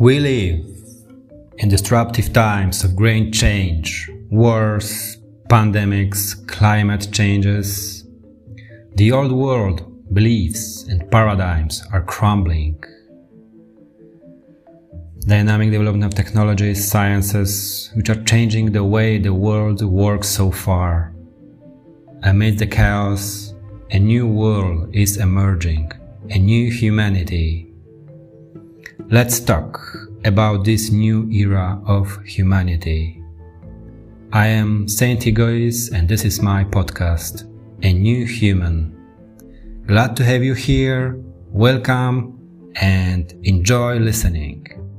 We live in disruptive times of great change, wars, pandemics, climate changes. The old world beliefs and paradigms are crumbling. Dynamic development of technologies, sciences, which are changing the way the world works so far. Amid the chaos, a new world is emerging, a new humanity. Let's talk about this new era of humanity. I am Saint Igois and this is my podcast, A New Human. Glad to have you here, welcome and enjoy listening.